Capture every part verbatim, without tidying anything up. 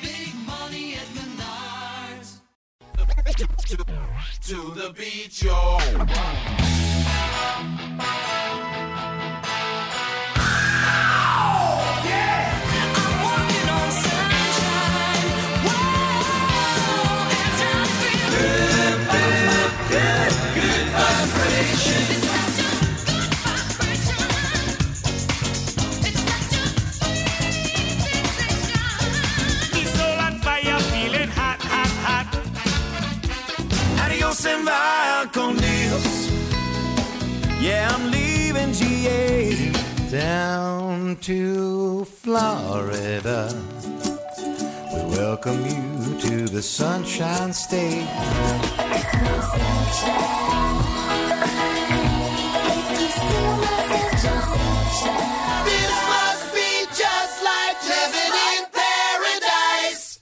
big money at Menards. To the beach, yo. En va con Dios. Yeah, I'm leaving G A down to Florida. We welcome you to the Sunshine State. This must be just like living in paradise.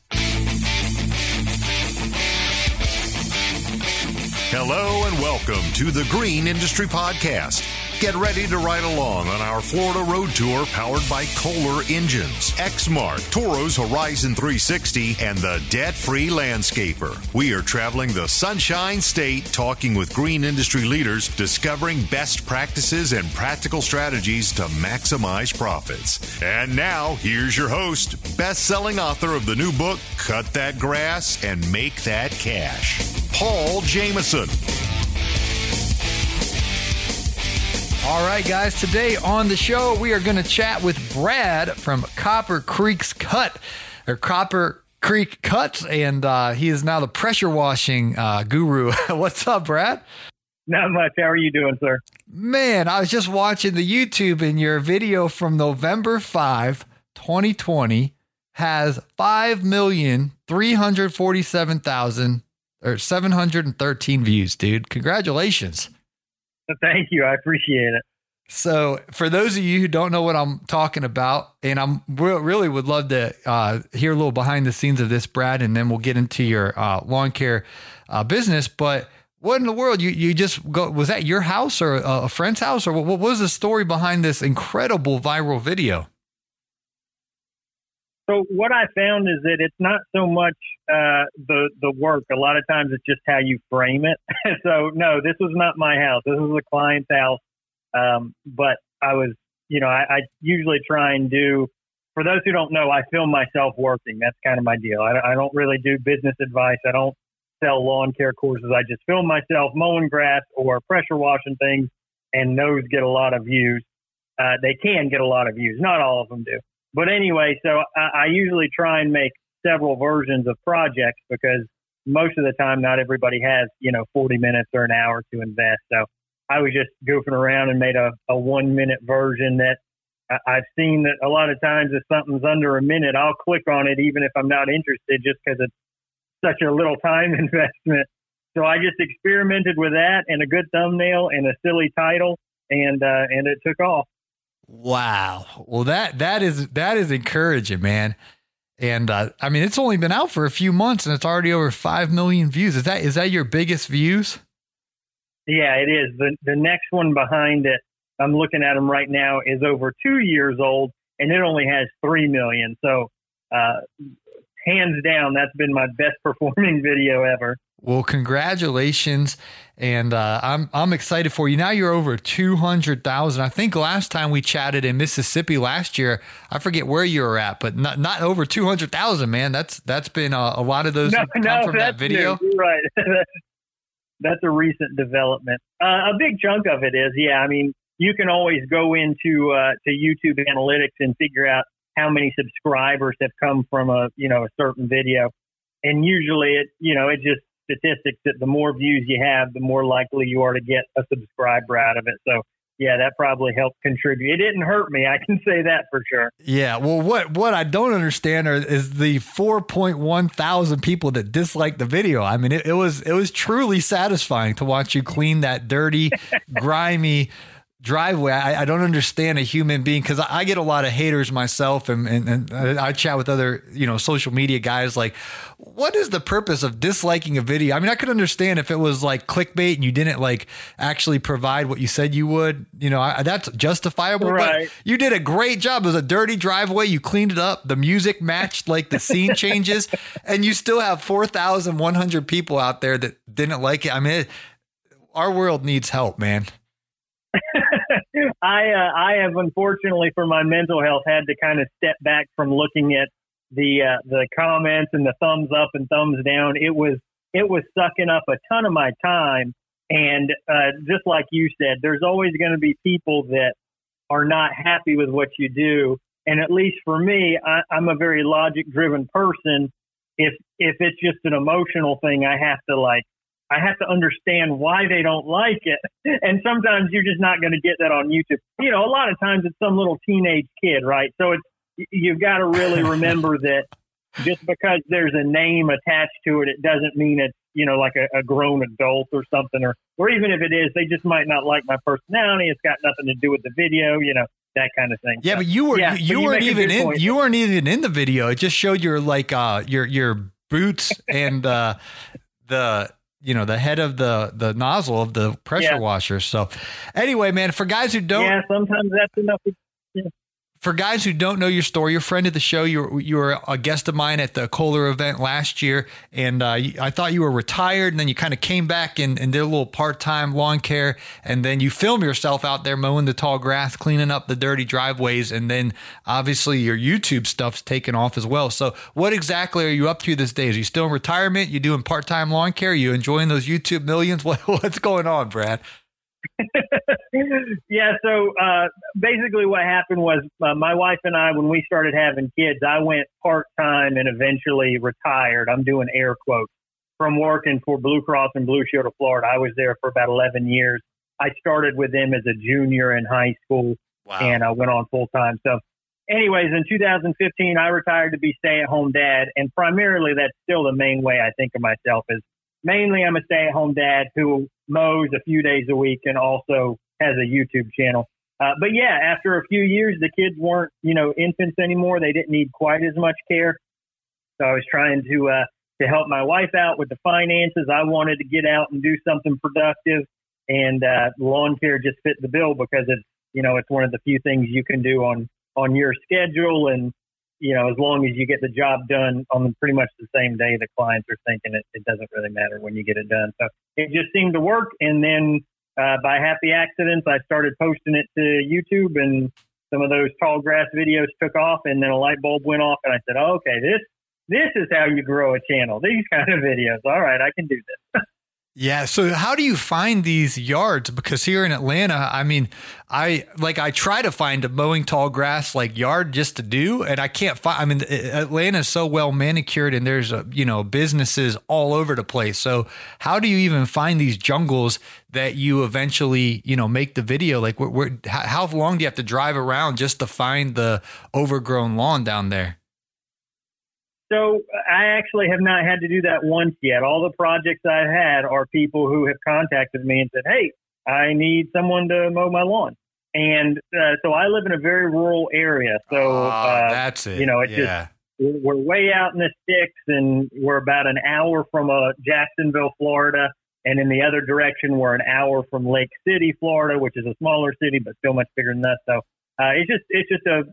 Hello and welcome to the Green Industry Podcast. Get ready to ride along on our Florida road tour powered by Kohler Engines, Exmark, Toro's Horizon three sixty, and the Debt Free Landscaper. We are traveling the Sunshine State, talking with green industry leaders, discovering best practices and practical strategies to maximize profits. And now, here's your host, best-selling author of the new book, Cut That Grass and Make That Cash, Paul Jameson. All right, guys, today on the show, we are going to chat with Brad from Copper Creek's Cut, or Copper Creek Cuts, and uh, he is now the pressure washing uh, guru. What's up, Brad? Not much. How are you doing, sir? Man, I was just watching the YouTube, and your video from November fifth, twenty twenty has five million three hundred forty-seven thousand or seven hundred thirteen views, dude. Congratulations. Thank you. I appreciate it. So for those of you who don't know what I'm talking about, and I'm really would love to uh, hear a little behind the scenes of this, Brad, and then we'll get into your uh, lawn care uh, business. But what in the world, you, you just go, was that your house or a friend's house, or what, what was the story behind this incredible viral video? So what I found is that it's not so much uh, the the work. A lot of times it's just how you frame it. So no, this was not my house. This was a client's house. Um, but I was, you know, I, I usually try and do. For those who don't know, I film myself working. That's kind of my deal. I, I don't really do business advice. I don't sell lawn care courses. I just film myself mowing grass or pressure washing things, and those get a lot of views. Uh, they can get a lot of views. Not all of them do. But anyway, so I, I usually try and make several versions of projects because most of the time, not everybody has, you know, forty minutes or an hour to invest. So I was just goofing around and made a, a one minute version that I, I've seen that a lot of times if something's under a minute, I'll click on it, even if I'm not interested, just because it's such a little time investment. So I just experimented with that and a good thumbnail and a silly title, and uh, and it took off. Wow. Well, that, that is, that is encouraging, man. And, uh, I mean, it's only been out for a few months and it's already over five million views. Is that, is that your biggest views? Yeah, it is. The the next one behind it, I'm looking at them right now, is over two years old and it only has three million. So, uh, hands down, that's been my best performing video ever. Well, congratulations, and uh, I'm I'm excited for you. Now you're over two hundred thousand. I think last time we chatted in Mississippi last year, I forget where you were at, but not not over two hundred thousand, man. That's that's been a, a lot of those no, come no, from that video. New. You're right. That's a recent development. Uh, a big chunk of it is, yeah. I mean, you can always go into uh, to YouTube analytics and figure out how many subscribers have come from a you know a certain video, and usually it you know it just statistics that the more views you have, the more likely you are to get a subscriber out of it. So yeah, that probably helped contribute. It didn't hurt me. I can say that for sure. Yeah. Well, what, what I don't understand are, is the four point one thousand people that disliked the video. I mean, it, it was, it was truly satisfying to watch you clean that dirty, grimy driveway. I, I don't understand a human being, because I, I get a lot of haters myself, and, and, and I, I chat with other, you know, social media guys. Like, what is the purpose of disliking a video? I mean, I could understand if it was like clickbait and you didn't like actually provide what you said you would. You know, I, that's justifiable. Right. But you did a great job. It was a dirty driveway. You cleaned it up. The music matched like the scene changes, and you still have four thousand one hundred people out there that didn't like it. I mean, it, our world needs help, man. I uh, I have, unfortunately, for my mental health, had to kind of step back from looking at the uh, the comments and the thumbs up and thumbs down. It was it was sucking up a ton of my time, and uh, just like you said, there's always going to be people that are not happy with what you do. And at least for me, I, I'm a very logic driven person. If if it's just an emotional thing, I have to like. I have to understand why they don't like it. And sometimes you're just not going to get that on YouTube. You know, a lot of times it's some little teenage kid, right? So it's, you've got to really remember that just because there's a name attached to it, it doesn't mean it's, you know, like a, a grown adult or something, or, or even if it is, they just might not like my personality. It's got nothing to do with the video, you know, that kind of thing. Yeah. So, but you were, yeah, you, you, you weren't even in, point. you weren't even in the video. It just showed your, like, uh, your, your boots and, uh, the, you know, the head of the, the nozzle of the pressure yeah. washer. So anyway, man, for guys who don't, yeah, sometimes that's enough. Yeah. For guys who don't know your story, you're a friend of the show. You were, you were a guest of mine at the Kohler event last year. And uh, I thought you were retired, and then you kind of came back and, and did a little part-time lawn care. And then you film yourself out there mowing the tall grass, cleaning up the dirty driveways. And then obviously your YouTube stuff's taken off as well. So what exactly are you up to these days? Are you still in retirement? You doing part-time lawn care? Are you enjoying those YouTube millions? What, what's going on, Brad? yeah, so uh, basically what happened was uh, my wife and I, when we started having kids, I went part-time and eventually retired. I'm doing air quotes from working for Blue Cross and Blue Shield of Florida. I was there for about eleven years. I started with them as a junior in high school, wow. and I went on full-time. So anyways, in two thousand fifteen, I retired to be stay-at-home dad, and primarily that's still the main way I think of myself is mainly I'm a stay-at-home dad who mows a few days a week and also has a YouTube channel. Uh, but yeah, after a few years, the kids weren't, you know, infants anymore. They didn't need quite as much care. So I was trying to, uh, to help my wife out with the finances. I wanted to get out and do something productive, and uh, lawn care just fit the bill because it's, you know, it's one of the few things you can do on, on your schedule. And, you know, as long as you get the job done on pretty much the same day, the clients are thinking it, it doesn't really matter when you get it done. So it just seemed to work. And then uh, by happy accidents, I started posting it to YouTube, and some of those tall grass videos took off, and then a light bulb went off, and I said, oh, okay, this, this is how you grow a channel. These kind of videos. All right, I can do this. Yeah. So how do you find these yards? Because here in Atlanta, I mean, I like I try to find a mowing tall grass like yard just to do, and I can't find. I mean, Atlanta is so well manicured, and there's a, you know, businesses all over the place. So how do you even find these jungles that you eventually, you know, make the video? Like, where, where, how long do you have to drive around just to find the overgrown lawn down there? So I actually have not had to do that once yet. All the projects I've had are people who have contacted me and said, hey, I need someone to mow my lawn. And uh, so I live in a very rural area. So, oh, uh, that's it. You know, it's yeah. just, we're way out in the sticks, and we're about an hour from uh, Jacksonville, Florida. And in the other direction, we're an hour from Lake City, Florida, which is a smaller city, but still much bigger than us. So uh, it's just, it's just a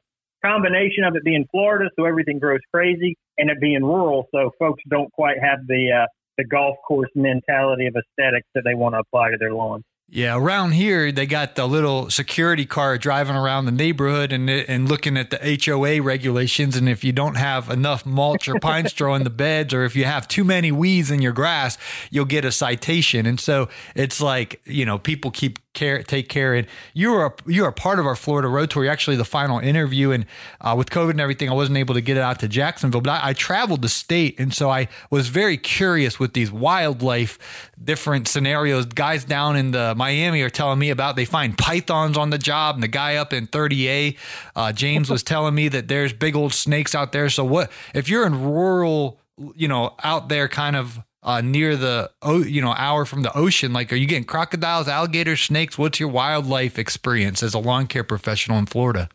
combination of it being Florida, so everything grows crazy, and it being rural, so folks don't quite have the uh, the golf course mentality of aesthetics that they want to apply to their lawn. Yeah, around here they got the little security car driving around the neighborhood and and looking at the H O A regulations, and if you don't have enough mulch or pine straw in the beds, or if you have too many weeds in your grass, you'll get a citation. And so it's like, you know, people keep care, take care. And you are you are part of our Florida road tour. You're actually the final interview. And uh, with COVID and everything, I wasn't able to get it out to Jacksonville, but I, I traveled the state. And so I was very curious with these wildlife, different scenarios. Guys down in the Miami are telling me about, they find pythons on the job. And the guy up in thirty A, uh, James was telling me that there's big old snakes out there. So what, if you're in rural, you know, out there kind of, Uh, near the, you know, hour from the ocean, like, are you getting crocodiles, alligators, snakes? What's your wildlife experience as a lawn care professional in Florida?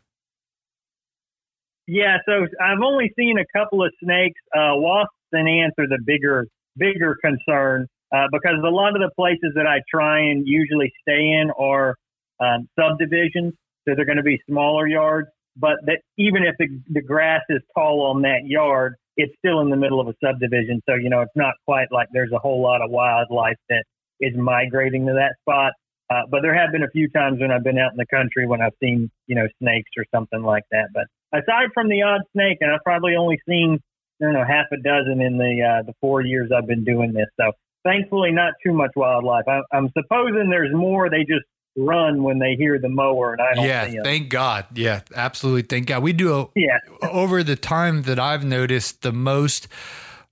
Yeah, so I've only seen a couple of snakes. Uh, wasps and ants are the bigger, bigger concern uh, because a lot of the places that I try and usually stay in are um, subdivisions, so they're going to be smaller yards. But that even if the, the grass is tall on that yard, it's still in the middle of a subdivision. So, you know, it's not quite like there's a whole lot of wildlife that is migrating to that spot. Uh, but there have been a few times when I've been out in the country when I've seen, you know, snakes or something like that. But aside from the odd snake, and I've probably only seen, I don't know, half a dozen in the uh, the four years I've been doing this. So thankfully not too much wildlife. I, I'm supposing there's more. They just run when they hear the mower, and I don't yeah, see them. Thank God. Yeah, absolutely. Thank God. We do, a, yeah. Over the time that I've noticed the most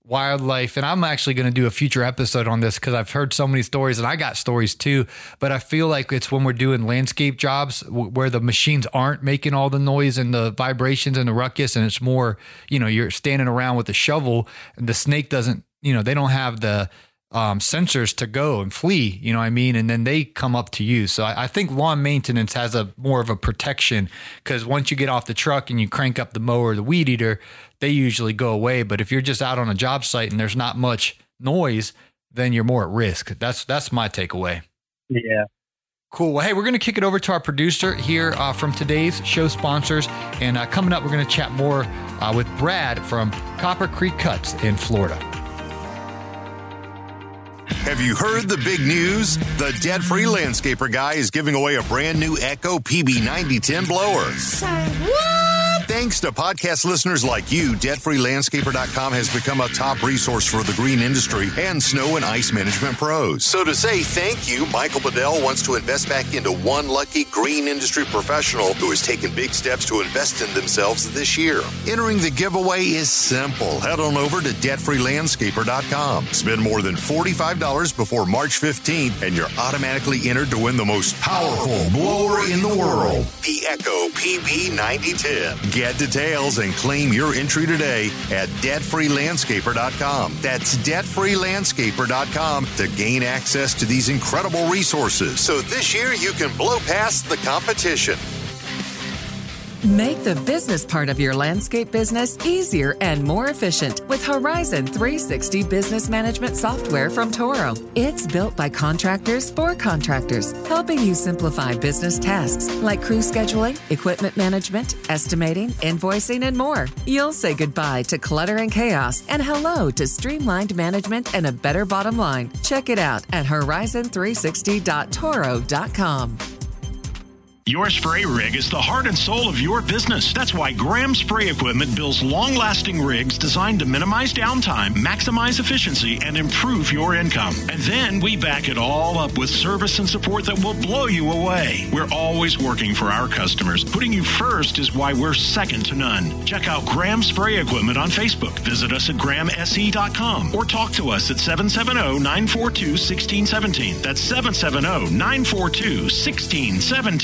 wildlife, and I'm actually going to do a future episode on this because I've heard so many stories and I got stories too, but I feel like it's when we're doing landscape jobs w- where the machines aren't making all the noise and the vibrations and the ruckus, and it's more, you know, you're standing around with a shovel and the snake doesn't, you know, they don't have the Um, sensors to go and flee, you know what I mean? And then they come up to you. So I, I think lawn maintenance has a more of a protection, because once you get off the truck and you crank up the mower or the weed eater, they usually go away. But if you're just out on a job site and there's not much noise, then you're more at risk. That's, that's my takeaway. Yeah. Cool. Well, hey, we're going to kick it over to our producer here uh, from today's show sponsors. And uh, coming up, we're going to chat more uh, with Brad from Copper Creek Cuts in Florida. Have you heard the big news? The Debt Free Landscaper guy is giving away a brand new Echo P B ninety ten blower. So what? Thanks to podcast listeners like you, debt free landscaper dot com has become a top resource for the green industry and snow and ice management pros. So to say thank you, Michael Bedell wants to invest back into one lucky green industry professional who has taken big steps to invest in themselves this year. Entering the giveaway is simple. Head on over to debt free landscaper dot com. Spend more than forty-five dollars before March fifteenth, and you're automatically entered to win the most powerful blower in the world, the Echo P B ninety ten. Get details and claim your entry today at debt free landscaper dot com. That's debt free landscaper dot com to gain access to these incredible resources, so this year you can blow past the competition. Make the business part of your landscape business easier and more efficient with Horizon three sixty business management software from Toro. It's built by contractors for contractors, helping you simplify business tasks like crew scheduling, equipment management, estimating, invoicing, and more. You'll say goodbye to clutter and chaos and hello to streamlined management and a better bottom line. Check it out at horizon three sixty dot toro dot com. Your spray rig is the heart and soul of your business. That's why Graham Spray Equipment builds long-lasting rigs designed to minimize downtime, maximize efficiency, and improve your income. And then we back it all up with service and support that will blow you away. We're always working for our customers. Putting you first is why we're second to none. Check out Graham Spray Equipment on Facebook. Visit us at graham s e dot com or talk to us at seven seven zero, nine four two, one six one seven. That's seven seven zero, nine four two, one six one seven.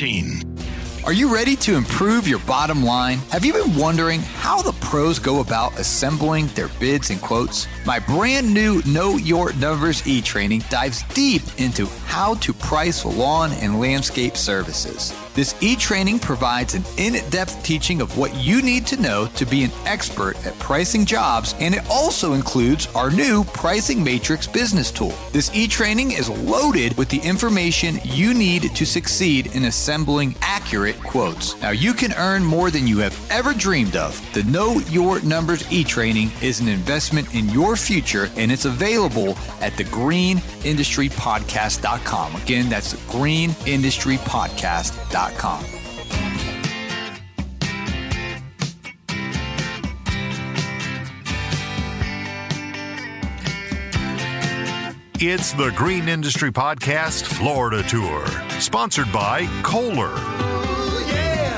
Are you ready to improve your bottom line? Have you been wondering how the pros go about assembling their bids and quotes? My brand new Know Your Numbers e-training dives deep into how to price lawn and landscape services. This e-training provides an in-depth teaching of what you need to know to be an expert at pricing jobs, and it also includes our new Pricing Matrix business tool. This e-training is loaded with the information you need to succeed in assembling accurate quotes. Now, you can earn more than you have ever dreamed of. The Know Your Numbers e-training is an investment in your future, and it's available at the green industry podcast dot com. Again, that's green industry podcast dot com. It's the Green Industry Podcast Florida Tour, sponsored by Kohler. Ooh, yeah.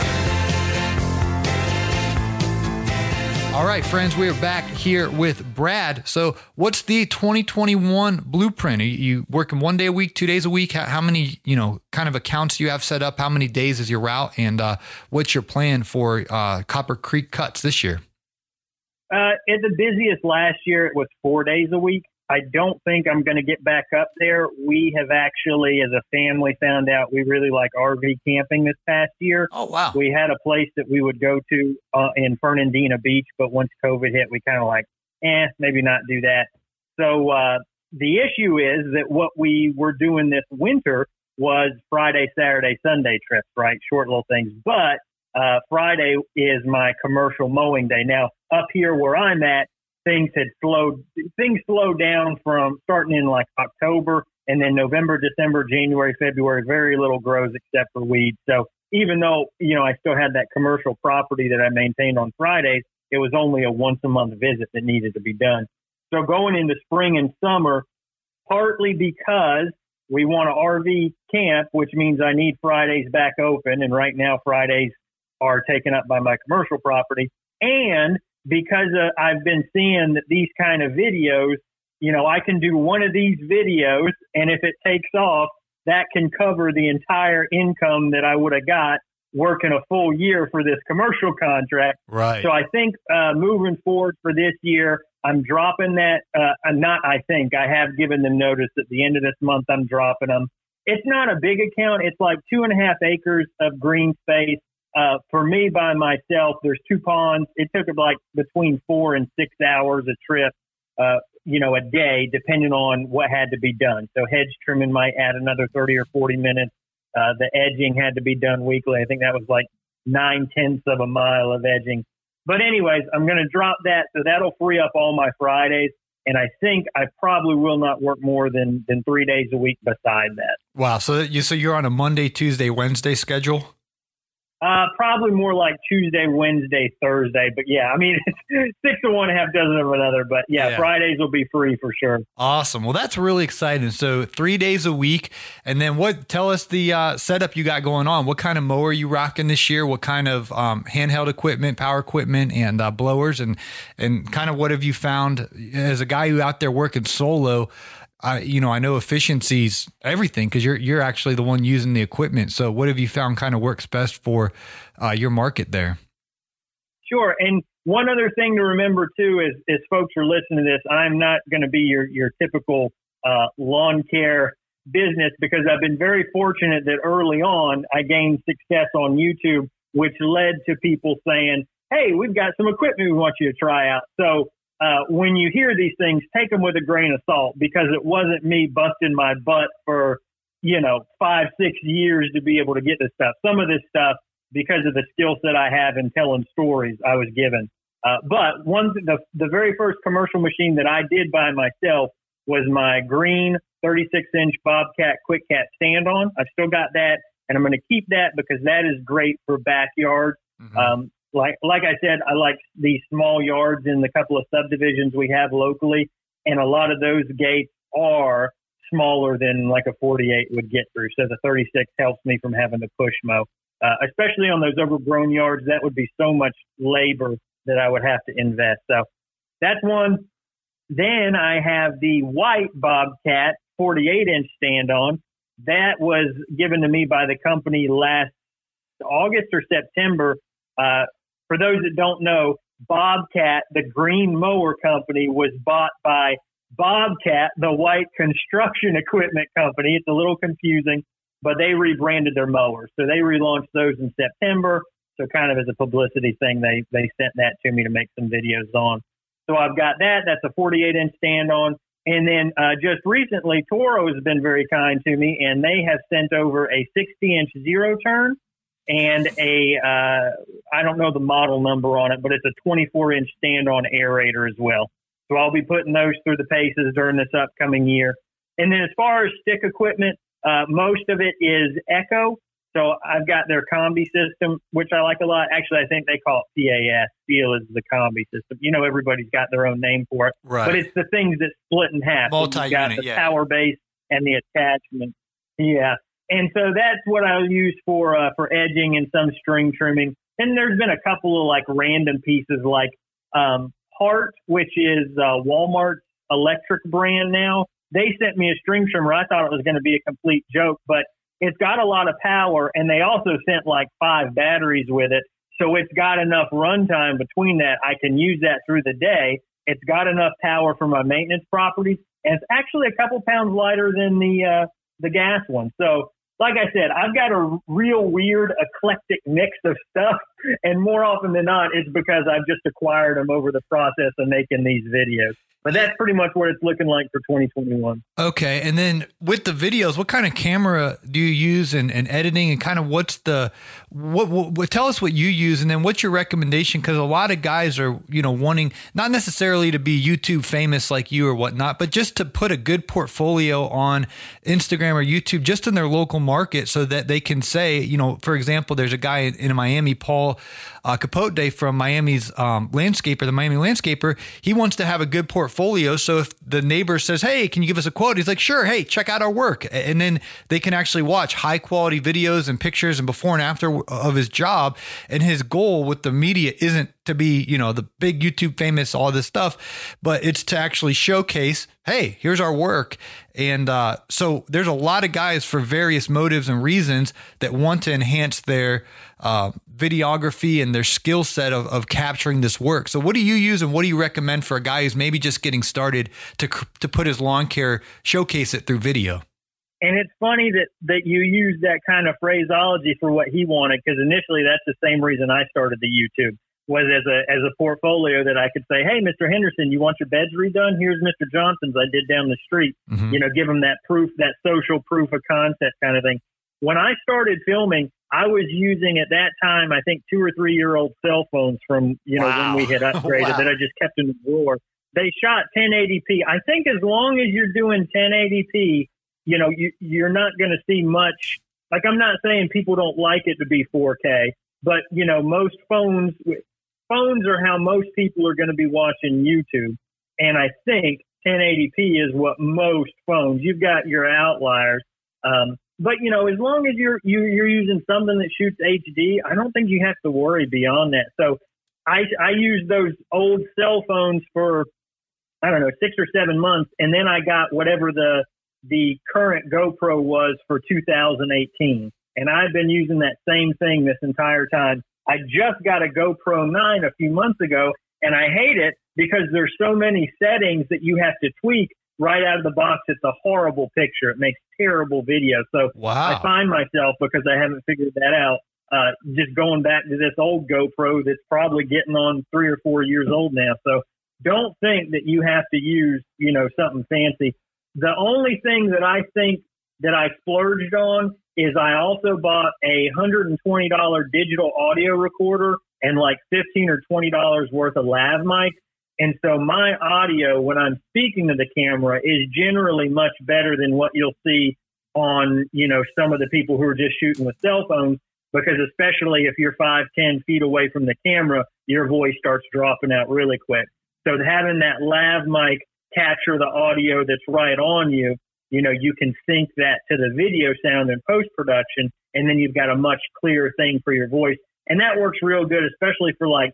All right, friends, we are back here with Brad. So what's the twenty twenty-one blueprint? Are you working one day a week, two days a week? How, how many, you know, kind of accounts you have set up? How many days is your route? And uh, what's your plan for uh, Copper Creek Cuts this year? Uh, at the busiest last year, it was four days a week. I don't think I'm going to get back up there. We have actually, as a family, found out we really like R V camping this past year. Oh, wow. We had a place that we would go to uh, in Fernandina Beach, but once COVID hit, we kind of like, eh, maybe not do that. So uh, the issue is that what we were doing this winter was Friday, Saturday, Sunday trips, right? Short little things. But uh, Friday is my commercial mowing day. Now, up here where I'm at, Things had slowed, things slowed down from starting in like October, and then November, December, January, February, very little grows except for weeds. So even though, you know, I still had that commercial property that I maintained on Fridays, it was only a once a month visit that needed to be done. So going into spring and summer, partly because we want to R V camp, which means I need Fridays back open. And right now Fridays are taken up by my commercial property. And because uh, I've been seeing that these kind of videos, you know, I can do one of these videos, and if it takes off, that can cover the entire income that I would have got working a full year for this commercial contract. Right. So I think uh, moving forward for this year, I'm dropping that. Uh, I'm not, I think I have given them notice at the end of this month, I'm dropping them. It's not a big account. It's like two and a half acres of green space. Uh, for me, by myself, there's two ponds. It took like between four and six hours a trip, uh, you know, a day, depending on what had to be done. So hedge trimming might add another thirty or forty minutes. Uh, the edging had to be done weekly. I think that was like nine tenths of a mile of edging. But anyways, I'm going to drop that. So that'll free up all my Fridays. And I think I probably will not work more than, than three days a week beside that. Wow. So you, so you're on a Monday, Tuesday, Wednesday schedule? Uh, probably more like Tuesday, Wednesday, Thursday. But yeah, I mean, it's six of one, half dozen of another. But yeah, yeah, Fridays will be free for sure. Awesome. Well, that's really exciting. So three days a week. And then what, tell us the uh, setup you got going on. What kind of mower are you rocking this year? What kind of um, handheld equipment, power equipment, and uh, blowers? And, and kind of what have you found as a guy who out there working solo? I, you know, I know efficiency's everything because you're you're actually the one using the equipment. So what have you found kind of works best for uh, your market there? Sure. And one other thing to remember, too, is, is folks are listening to this. I'm not going to be your, your typical uh, lawn care business because I've been very fortunate that early on I gained success on YouTube, which led to people saying, hey, we've got some equipment we want you to try out. So Uh, when you hear these things, take them with a grain of salt because it wasn't me busting my butt for, you know, five, six years to be able to get this stuff. Some of this stuff, because of the skill set I have in telling stories, I was given. Uh, but one, the, the very first commercial machine that I did by myself was my green thirty-six inch Bobcat Quick Cat stand-on. I've still got that, and I'm going to keep that because that is great for backyards. Mm-hmm. Um, Like like I said, I like these small yards in the couple of subdivisions we have locally, and a lot of those gates are smaller than like a forty-eight would get through. So the thirty-six helps me from having to push mow, uh, especially on those overgrown yards. That would be so much labor that I would have to invest. So that's one. Then I have the white Bobcat forty-eight inch stand-on. That was given to me by the company last August or September. Uh, For those that don't know, Bobcat, the green mower company, was bought by Bobcat, the white construction equipment company. It's a little confusing, but they rebranded their mowers. So they relaunched those in September. So kind of as a publicity thing, they they sent that to me to make some videos on. So I've got that. That's a forty-eight inch stand-on. And then uh, just recently, Toro has been very kind to me, and they have sent over a sixty inch zero-turn. And a, uh, I don't know the model number on it, but it's a twenty-four inch stand-on aerator as well. So I'll be putting those through the paces during this upcoming year. And then as far as stick equipment, uh, most of it is Echo. So I've got their combi system, which I like a lot. Actually, I think they call it P A S. Stihl is the combi system. You know, everybody's got their own name for it. Right. But it's the things that split in half. Multi-unit, so you've got the yeah. power base and the attachment. Yeah. And so that's what I'll use for uh, for edging and some string trimming. And there's been a couple of like random pieces like um, Hart, which is uh, Walmart's electric brand now. They sent me a string trimmer. I thought it was going to be a complete joke, but it's got a lot of power, and they also sent like five batteries with it. So it's got enough runtime between that. I can use that through the day. It's got enough power for my maintenance properties, and it's actually a couple pounds lighter than the uh, the gas one. So like I said, I've got a real weird, eclectic mix of stuff, and more often than not, it's because I've just acquired them over the process of making these videos. But that's pretty much what it's looking like for twenty twenty-one. Okay. And then with the videos, what kind of camera do you use and, and editing and kind of what's the, what, what, tell us what you use and then what's your recommendation? Cause a lot of guys are, you know, wanting not necessarily to be YouTube famous like you or whatnot, but just to put a good portfolio on Instagram or YouTube, just in their local market so that they can say, you know, for example, there's a guy in, in Miami, Paul uh, Capote from Miami's um, landscaper, the Miami landscaper. He wants to have a good portfolio. So if the neighbor says, hey, can you give us a quote? He's like, sure. Hey, check out our work. And then they can actually watch high quality videos and pictures and before and after of his job. And his goal with the media isn't to be, you know, the big YouTube famous, all this stuff, but it's to actually showcase, hey, here's our work. And uh, so there's a lot of guys for various motives and reasons that want to enhance their uh, videography and their skill set of, of capturing this work. So what do you use and what do you recommend for a guy who's maybe just getting started to to put his lawn care, showcase it through video? And it's funny that, that you use that kind of phraseology for what he wanted, because initially that's the same reason I started the YouTube, was as a as a portfolio that I could say, hey, Mister Henderson, you want your beds redone? Here's Mister Johnson's I did down the street. Mm-hmm. You know, give them that proof, that social proof of concept kind of thing. When I started filming, I was using at that time, I think, two or three-year-old cell phones from, you know, wow. when we had upgraded wow. that I just kept in the drawer. They shot ten eighty p. I think as long as you're doing ten eighty p, you know, you, you're not going to see much. Like, I'm not saying people don't like it to be four K, but, you know, most phones, phones are how most people are going to be watching YouTube. And I think ten eighty p is what most phones, you've got your outliers. Um, But, you know, as long as you're you, you're using something that shoots H D, I don't think you have to worry beyond that. So I, I used those old cell phones for, I don't know, six or seven months. And then I got whatever the the current GoPro was for two thousand eighteen. And I've been using that same thing this entire time. I just got a GoPro nine a few months ago, and I hate it because there's so many settings that you have to tweak. Right out of the box, it's a horrible picture. It makes terrible video. So wow. I find myself, because I haven't figured that out, uh, just going back to this old GoPro that's probably getting on three or four years old now. So don't think that you have to use, you know, something fancy. The only thing that I think that I splurged on is I also bought a one hundred twenty dollars digital audio recorder and like fifteen or twenty dollars worth of lav mic. And so my audio when I'm speaking to the camera is generally much better than what you'll see on, you know, some of the people who are just shooting with cell phones, because especially if you're five, ten feet away from the camera, your voice starts dropping out really quick. So having that lav mic capture the audio that's right on you, you know, you can sync that to the video sound in post-production, and then you've got a much clearer thing for your voice. And that works real good, especially for like,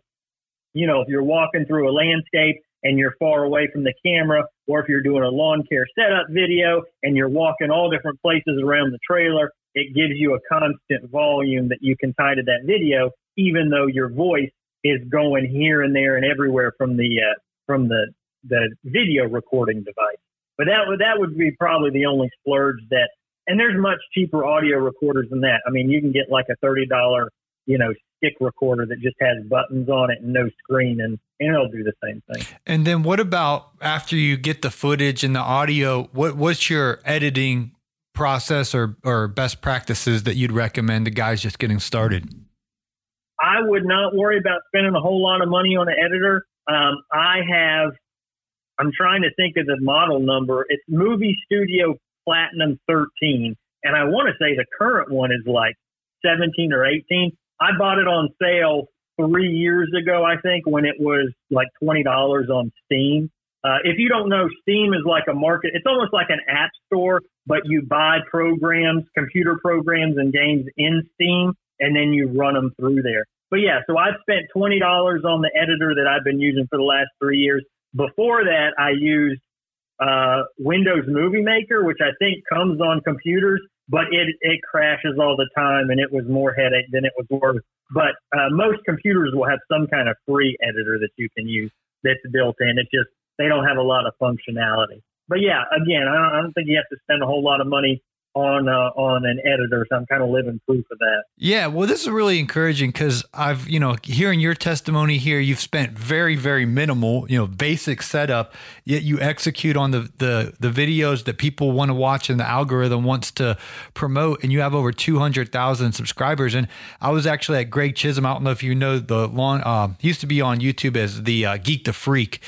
you know, if you're walking through a landscape and you're far away from the camera, or if you're doing a lawn care setup video and you're walking all different places around the trailer, it gives you a constant volume that you can tie to that video, even though your voice is going here and there and everywhere from the uh, from the the video recording device. But that would that would be probably the only splurge that. And there's much cheaper audio recorders than that. I mean, you can get like a thirty dollars, you know, stick recorder that just has buttons on it and no screen, and, and it'll do the same thing. And then what about after you get the footage and the audio, what, what's your editing process or, or best practices that you'd recommend to guys just getting started? I would not worry about spending a whole lot of money on an editor. Um, I have, I'm trying to think of the model number. It's Movie Studio Platinum thirteen. And I want to say the current one is like seventeen or eighteen. I bought it on sale three years ago, I think, when it was like twenty dollars on Steam. Uh, if you don't know, Steam is like a market. It's almost like an app store, but you buy programs, computer programs and games in Steam, and then you run them through there. But yeah, so I've spent twenty dollars on the editor that I've been using for the last three years. Before that, I used uh, Windows Movie Maker, which I think comes on computers, but it, it crashes all the time, and it was more headache than it was worth. But uh, most computers will have some kind of free editor that you can use that's built in. It's just they don't have a lot of functionality. But yeah, again, I don't, I don't think you have to spend a whole lot of money on uh, on an editor, so I'm kind of living proof of that. Yeah, well, this is really encouraging because I've, you know, hearing your testimony here, you've spent very, very minimal, you know, basic setup, yet you execute on the the, the videos that people want to watch and the algorithm wants to promote, and you have over two hundred thousand subscribers. And I was actually at Greg Chisholm, I don't know if you know, the long, uh, he used to be on YouTube as the uh, Geek the Freak,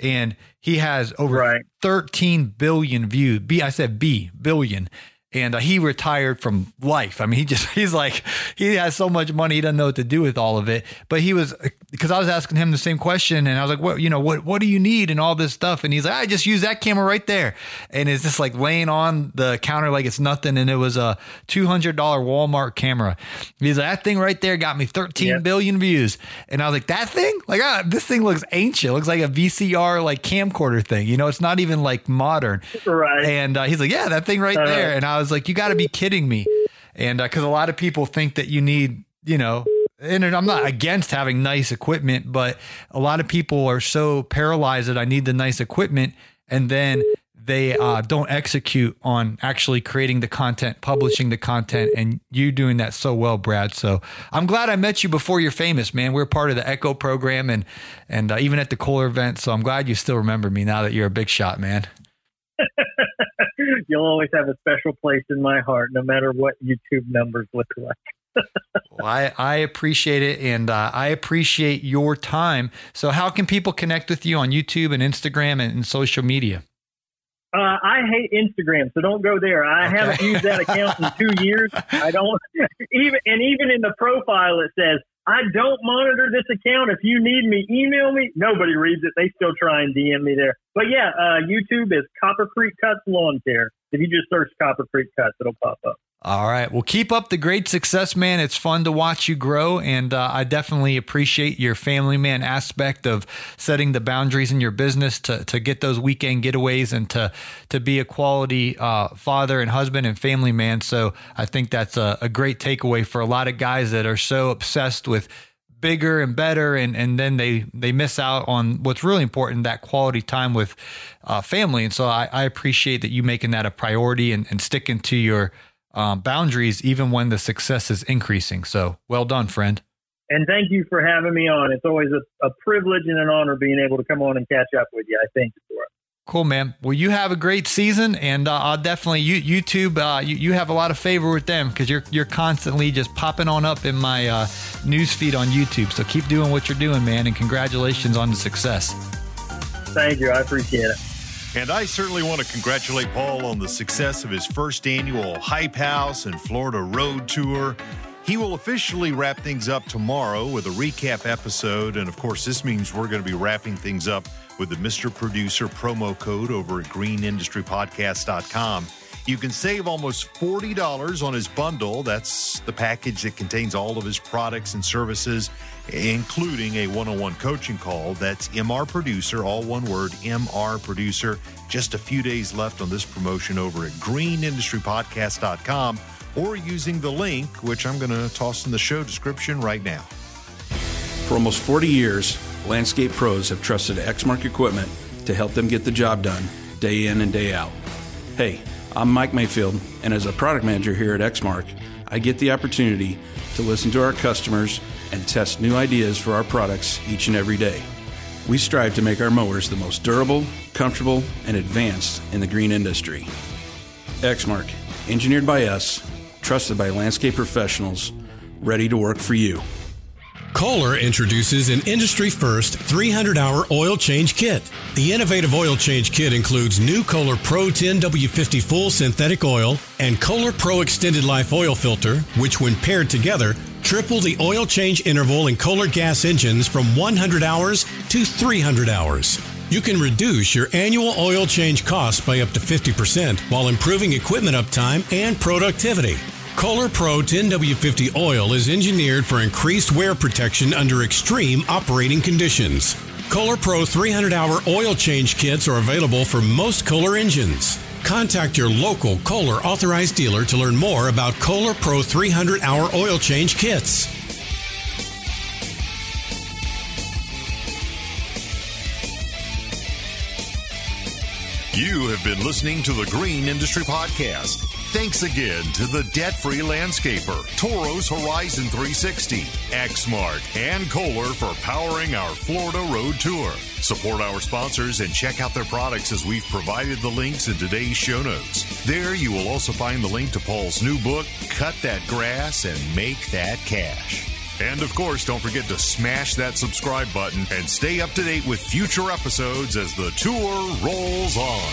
and he has over right. thirteen billion views. B, I said B, billion. And uh, he retired from life. I mean, he just, he's like, he has so much money. He doesn't know what to do with all of it. But he was, because I was asking him the same question and I was like, what, you know, what, what do you need and all this stuff? And he's like, I just use that camera right there. And it's just like laying on the counter like it's nothing. And it was a two hundred dollars Walmart camera. He's like, that thing right there got me thirteen yep. billion views. And I was like, that thing? Like, ah, this thing looks ancient. It looks like a V C R, like camcorder thing. You know, it's not even like modern. Right. And uh, he's like, yeah, that thing right uh-huh. there. And I was I was like, you got to be kidding me. And because uh, a lot of people think that you need, you know, and I'm not against having nice equipment, but a lot of people are so paralyzed that I need the nice equipment. And then they uh, don't execute on actually creating the content, publishing the content. And you doing that so well, Brad. So I'm glad I met you before you're famous, man. We're part of the Echo program and, and uh, even at the Kohler event. So I'm glad you still remember me now that you're a big shot, man. You'll always have a special place in my heart, no matter what YouTube numbers look like. Well, I, I appreciate it. And uh, I appreciate your time. So how can people connect with you on YouTube and Instagram and, and social media? Uh, I hate Instagram, so don't go there. I okay. haven't used that account in two years. I don't even, and even in the profile, it says, I don't monitor this account. If you need me, email me. Nobody reads it. They still try and D M me there. But yeah, uh, YouTube is Copper Creek Cuts Lawn Care. If you just search Copper Creek Cuts, it'll pop up. All right. Well, keep up the great success, man. It's fun to watch you grow. And uh, I definitely appreciate your family man aspect of setting the boundaries in your business to, to get those weekend getaways and to, to be a quality uh, father and husband and family man. So I think that's a, a great takeaway for a lot of guys that are so obsessed with bigger and better. And, and then they, they miss out on what's really important, that quality time with uh, family. And so I, I appreciate that you making that a priority and, and sticking to your Um, boundaries, even when the success is increasing. So well done, friend. And thank you for having me on. It's always a, a privilege and an honor being able to come on and catch up with you. I thank you for it. Cool, man. Well, you have a great season, and uh, I'll definitely you, YouTube. Uh, you, you have a lot of favor with them because you're you're constantly just popping on up in my uh, newsfeed on YouTube. So keep doing what you're doing, man. And congratulations on the success. Thank you. I appreciate it. And I certainly want to congratulate Paul on the success of his first annual Hype House and Florida Road Tour. He will officially wrap things up tomorrow with a recap episode. And, of course, this means we're going to be wrapping things up with the Mister Producer promo code over at green industry podcast dot com. You can save almost forty dollars on his bundle. That's the package that contains all of his products and services, including a one-on-one coaching call. That's M R Producer, all one word, M R Producer. Just a few days left on this promotion over at green industry podcast dot com or using the link, which I'm going to toss in the show description right now. For almost forty years, landscape pros have trusted Exmark equipment to help them get the job done day in and day out. Hey, I'm Mike Mayfield, and as a product manager here at Exmark, I get the opportunity to listen to our customers and test new ideas for our products each and every day. We strive to make our mowers the most durable, comfortable, and advanced in the green industry. Exmark, engineered by us, trusted by landscape professionals, ready to work for you. Kohler introduces an industry-first three hundred hour oil change kit. The innovative oil change kit includes new Kohler Pro ten W fifty full synthetic oil and Kohler Pro Extended Life oil filter, which when paired together, triple the oil change interval in Kohler gas engines from one hundred hours to three hundred hours. You can reduce your annual oil change costs by up to fifty percent while improving equipment uptime and productivity. Kohler Pro ten W fifty oil is engineered for increased wear protection under extreme operating conditions. Kohler Pro three hundred hour oil change kits are available for most Kohler engines. Contact your local Kohler authorized dealer to learn more about Kohler Pro three hundred hour oil change kits. You have been listening to the Green Industry Podcast. Thanks again to the Debt Free Landscaper, Toro's Horizon three sixty, Exmark, and Kohler for powering our Florida Road Tour. Support our sponsors and check out their products as we've provided the links in today's show notes. There you will also find the link to Paul's new book, Cut That Grass and Make That Cash. And of course, don't forget to smash that subscribe button and stay up to date with future episodes as the tour rolls on.